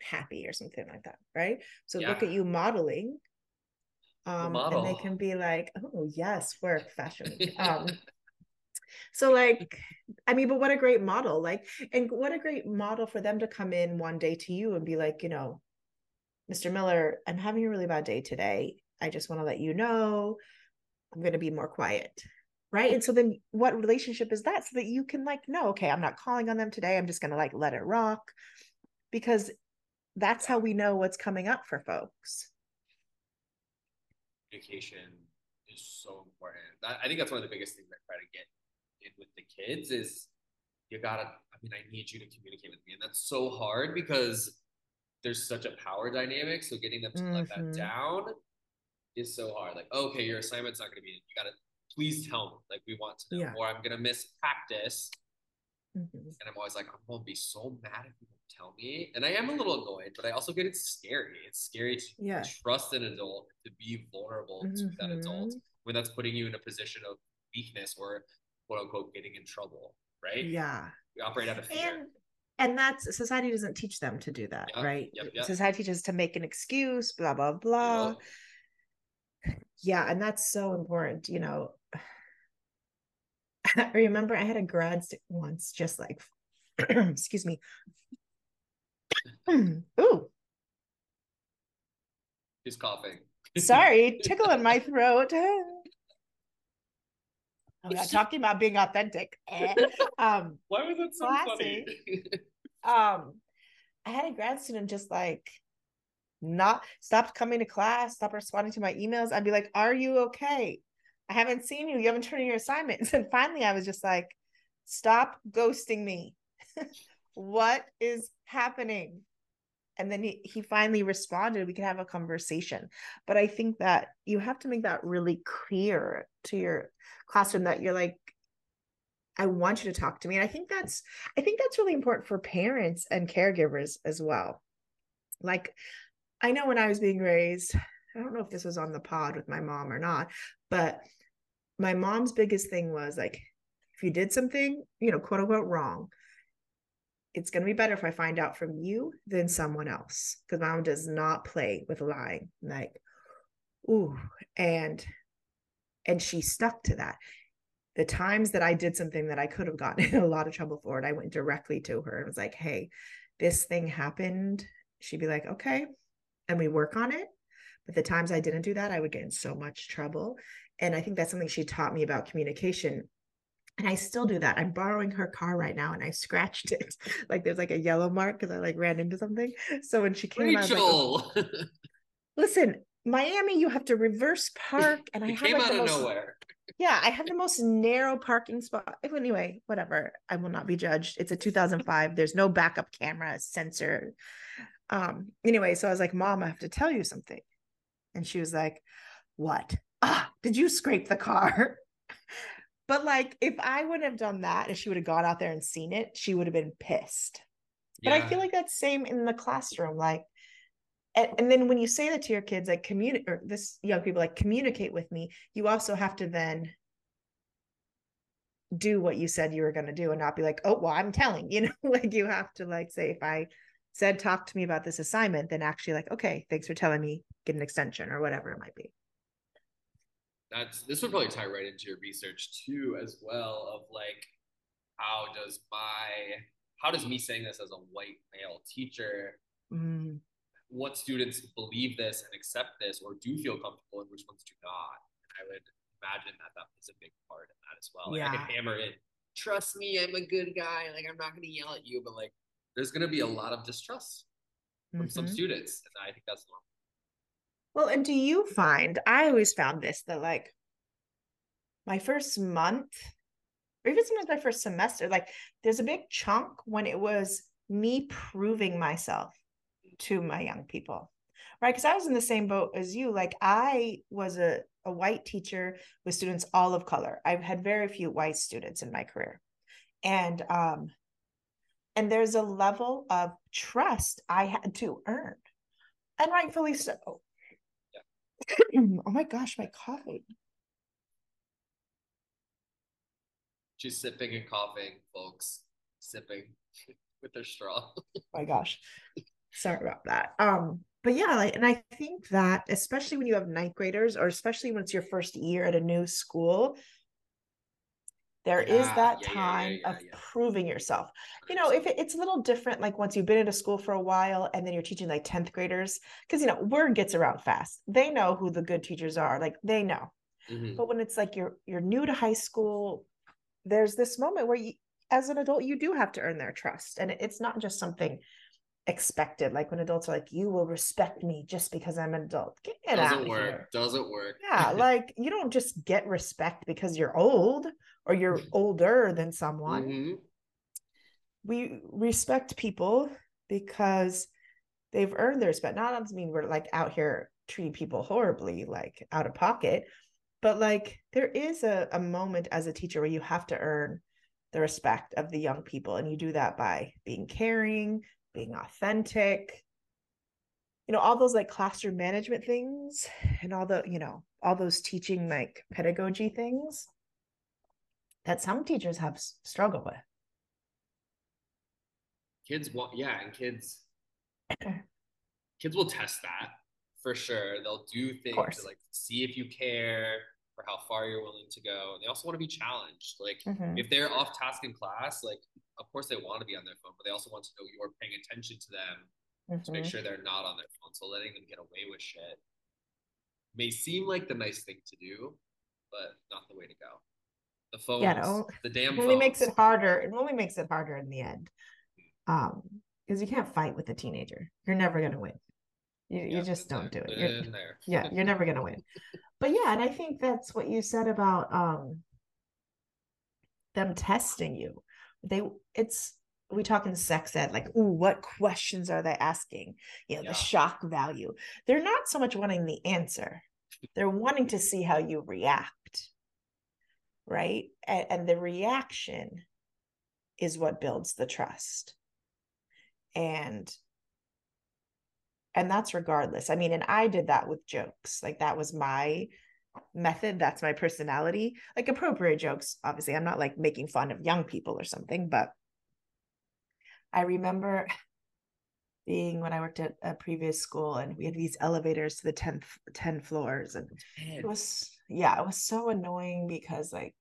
happy or something like that, right? So look at you modeling, and they can be like, oh yes, we're fashion. So like, I mean, but what a great model, like, and what a great model for them to come in one day to you and be like, you know, Mr. Miller, I'm having a really bad day today. I just want to let you know I'm going to be more quiet. Right. And so then what relationship is that? So that you can like, no, okay, I'm not calling on them today. I'm just going to like, let it rock, because that's how we know what's coming up for folks. Communication is so important. I think that's one of the biggest things I try to get in with the kids is you gotta, I mean, I need you to communicate with me. And that's so hard because there's such a power dynamic. So getting them to let that down is so hard. Like, okay, your assignment's not going to be in. You got to, please tell me, like, we want to know, or I'm going to miss practice. And I'm always like, I'm going to be so mad if you don't tell me. And I am a little annoyed, but I also get it's scary. It's scary to trust an adult, to be vulnerable to that adult, when that's putting you in a position of weakness or quote unquote getting in trouble, right? Yeah. We operate out of fear. And that's, society doesn't teach them to do that, right? Yep. Society teaches us to make an excuse, blah, blah, blah. Yep. Yeah, and that's so important, you know. I remember I had a grad once, just like, excuse me. Ooh. He's coughing. Sorry, tickle in my throat. I'm not talking about being authentic. Why was that so classy. Funny? I had a grad student just like, not stop coming to class, stop responding to my emails. I'd be like, are you okay? I haven't seen you. You haven't turned in your assignments. And finally I was just like, stop ghosting me. What is happening? And then he finally responded, we could have a conversation. But I think that you have to make that really clear to your classroom that you're like, I want you to talk to me. And I think that's really important for parents and caregivers as well. Like, I know when I was being raised, I don't know if this was on the pod with my mom or not, but my mom's biggest thing was like, if you did something, quote unquote wrong, it's going to be better if I find out from you than someone else. Because my mom does not play with lying. Like, ooh. And she stuck to that. The times that I did something that I could have gotten in a lot of trouble for it, I went directly to her and was like, hey, this thing happened. She'd be like, okay. And we work on it. But the times I didn't do that, I would get in so much trouble. And I think that's something she taught me about communication. And I still do that. I'm borrowing her car right now and I scratched it. Like there's like a yellow mark because I like ran into something. So when she came, Rachel. I was like, oh, listen, Miami, you have to reverse park. And I have came like out of nowhere. Yeah, I have the most narrow parking spot. Anyway, whatever. I will not be judged. It's a 2005. There's no backup camera, sensor. Anyway, so I was like, Mom, I have to tell you something. And she was like, what? Did you scrape the car? But like, if I wouldn't have done that and she would have gone out there and seen it, she would have been pissed. Yeah. But I feel like that's same in the classroom. Like, and then when you say that to your kids, like communicate with me, you also have to then do what you said you were going to do and not be like, oh, well, I'm telling, like you have to like say, if I said, talk to me about this assignment, then actually like, okay, thanks for telling me, get an extension or whatever it might be. This would probably tie right into your research too, as well, of like, how does me saying this as a white male teacher, what students believe this and accept this or do feel comfortable and which ones do not? And I would imagine that plays a big part in that as well. Yeah. Like I can hammer in, trust me, I'm a good guy. Like, I'm not going to yell at you, but like, there's going to be a lot of distrust from some students. And I think that's normal. Well, and do you find, I always found this, that like my first month, or even sometimes my first semester, like there's a big chunk when it was me proving myself to my young people, right? Because I was in the same boat as you. Like I was a white teacher with students all of color. I've had very few white students in my career. And there's a level of trust I had to earn, and rightfully so. Oh my gosh, my coffee. She's sipping and coughing, folks. Sipping with her straw. Oh my gosh. Sorry about that. But yeah, like, and I think that especially when you have ninth graders, or especially when it's your first year at a new school, there is that time of proving yourself. If it's a little different, like once you've been at a school for a while and then you're teaching like 10th graders, because, word gets around fast. They know who the good teachers are. Like they know. Mm-hmm. But when it's like you're new to high school, there's this moment where you, as an adult, you do have to earn their trust. And it's not just something expected. Like when adults are like, you will respect me just because I'm an adult. Get out of here. Doesn't work. Yeah. Like you don't just get respect because you're old. Or you're older than someone. Mm-hmm. We respect people because they've earned their respect. Not doesn't mean we're like out here treating people horribly, like out of pocket, but like there is a moment as a teacher where you have to earn the respect of the young people. And you do that by being caring, being authentic, all those like classroom management things and all the, all those teaching like pedagogy things that some teachers have struggled with. Kids will test that for sure. They'll do things to like see if you care or how far you're willing to go. And they also want to be challenged. Like if they're off task in class, like of course they want to be on their phone, but they also want to know you're paying attention to them to make sure they're not on their phone. So letting them get away with shit may seem like the nice thing to do, but not the way to go. The phones, the damn phones. It only makes it harder in the end. Because you can't fight with a teenager. You're never going to win. You just don't do it. You're never going to win. But yeah, and I think that's what you said about them testing you. It's we talk in sex ed, like, ooh, what questions are they asking? You know, yeah. The shock value. They're not so much wanting the answer. They're wanting to see how you react, right? And the reaction is what builds the trust. And that's regardless. I mean, and I did that with jokes. Like, that was my method. That's my personality. Like, appropriate jokes. Obviously, I'm not like making fun of young people or something, but I remember being when I worked at a previous school, and we had these elevators to the 10 floors. And it was so annoying because, like,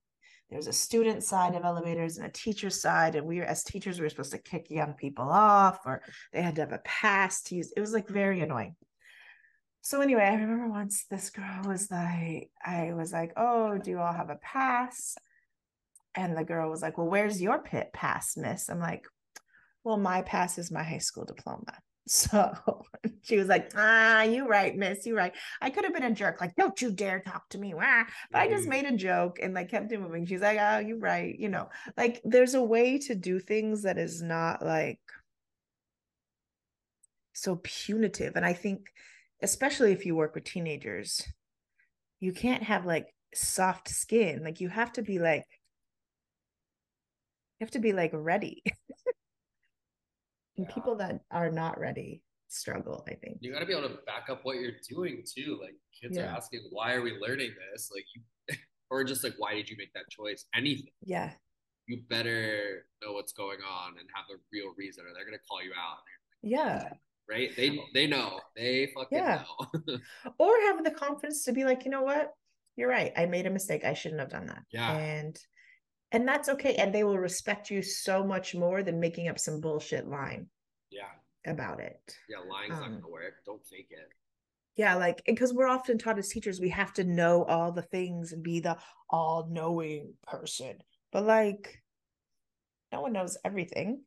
there's a student side of elevators and a teacher side. And we were, as teachers, we were supposed to kick young people off, or they had to have a pass to use. It was like very annoying. So anyway, I remember once this girl was like, I was like, oh, do you all have a pass? And the girl was like, well, where's your pit pass, miss? I'm like, well, my pass is my high school diploma. So she was like, you right, miss, you right. I could have been a jerk, like, don't you dare talk to me. But I just made a joke and, like, kept it moving. She's like, oh, you right. You know, like, there's a way to do things that is not, like, so punitive. And I think, especially if you work with teenagers, you can't have, like, soft skin. Like, you have to be like, ready. And people that are not ready struggle, I think. You got to be able to back up what you're doing too. Like, kids are asking, why are we learning this? Like, you, or just like, why did you make that choice? Anything. Yeah. You better know what's going on and have a real reason, or they're going to call you out. Like, yeah. Right? They know. They fucking know. Or have the confidence to be like, you know what? You're right. I made a mistake. I shouldn't have done that. Yeah. And that's okay. And they will respect you so much more than making up some bullshit line. Yeah. About it. Yeah. Lying's not going to work. Don't fake it. Yeah. Like, because we're often taught as teachers, we have to know all the things and be the all knowing person. But, like, no one knows everything.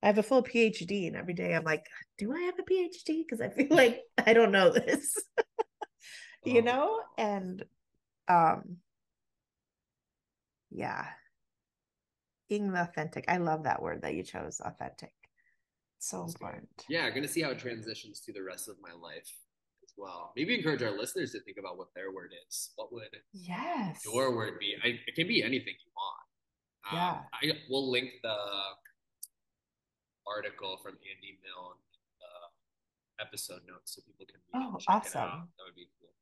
I have a full PhD, and every day I'm like, do I have a PhD? Because I feel like I don't know this, you know? And, yeah. Being the authentic. I love that word that you chose, authentic. So important. Yeah, I'm going to see how it transitions to the rest of my life as well. Maybe encourage our listeners to think about what their word is. What would your word be? It can be anything you want. Yeah. We'll link the article from Andy Milne in the episode notes so people can read and check it out. That would be cool.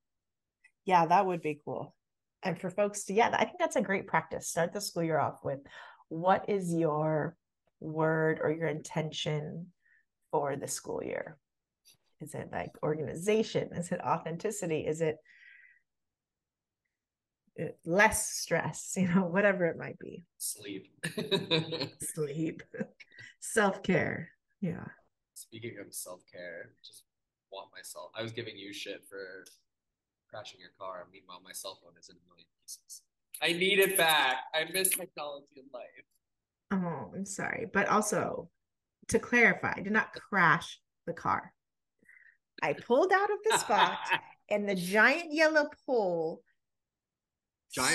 Yeah, that would be cool. And for folks to, I think that's a great practice. Start the school year off with, what is your word or your intention for the school year? Is it like organization? Is it authenticity? Is it less stress? You know, whatever it might be. Sleep. Self-care. Yeah. Speaking of self-care, just want myself. I was giving you shit for crashing your car. Meanwhile, my cell phone is in a million pieces. I need it back. I miss technology in life. Oh, I'm sorry. But also, to clarify, I did not crash the car. I pulled out of the spot, and the giant yellow pole scratched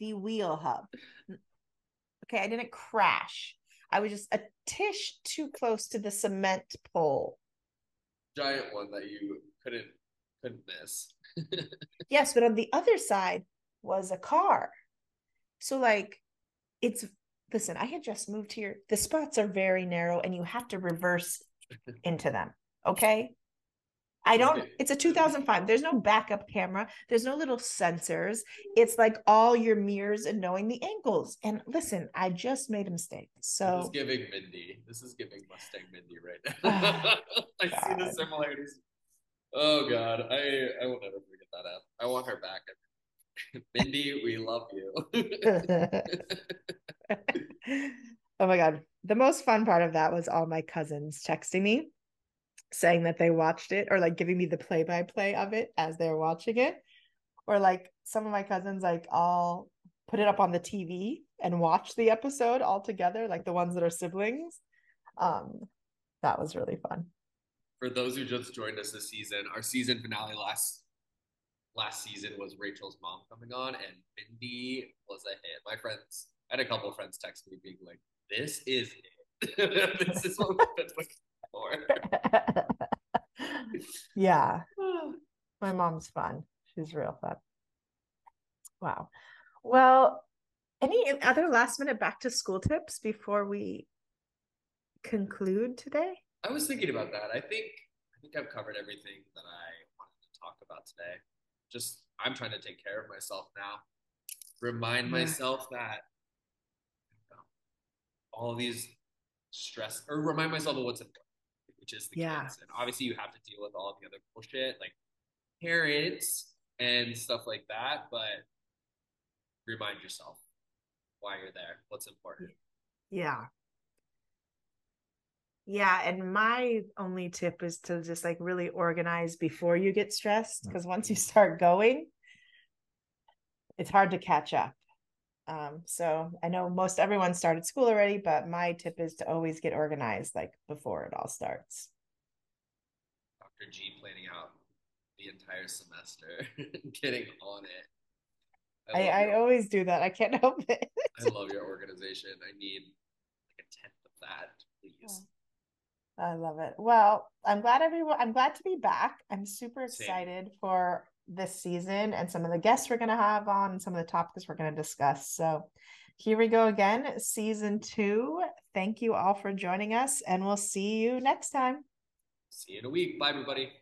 the wheel hub. Okay, I didn't crash. I was just a tish too close to the cement pole. Giant one that you couldn't miss. Yes, but on the other side was a car. So, like, listen, I had just moved here. The spots are very narrow and you have to reverse into them. Okay. It's a 2005. There's no backup camera. There's no little sensors. It's like all your mirrors and knowing the angles. And listen, I just made a mistake. So this is giving Mustang Mindy right now. I see the similarities. Oh God. I will never forget that app. I want her back. Mindy, we love you. Oh my God. The most fun part of that was all my cousins texting me, saying that they watched it, or like giving me the play-by-play of it as they're watching it, or like some of my cousins, like, all put it up on the TV and watch the episode all together, like the ones that are siblings. That was really fun. For those who just joined us this season, our season finale last season was Rachel's mom coming on, and Mindy was a hit. My friends, I had a couple of friends text me being like, this is it. This is what we've been looking for. Yeah. My mom's fun. She's real fun. Wow. Well, any other last minute back to school tips before we conclude today? I was thinking about that. I think I've covered everything that I wanted to talk about today. Just, I'm trying to take care of myself now. Remind myself that all these stress, or remind myself of what's important, which is the kids. And obviously you have to deal with all of the other bullshit, like parents and stuff like that, but remind yourself why you're there, what's important. Yeah. Yeah. And my only tip is to just like really organize before you get stressed. Because once you start going, it's hard to catch up. So I know most everyone started school already, but my tip is to always get organized, like before it all starts. Dr. G planning out the entire semester, getting on it. I always do that. I can't help it. I love your organization. I need like a tenth of that, please. Yeah. I love it. Well, I'm glad to be back. I'm super excited for this season and some of the guests we're going to have on and some of the topics we're going to discuss. So here we go again, season 2. Thank you all for joining us, and we'll see you next time. See you in a week. Bye, everybody.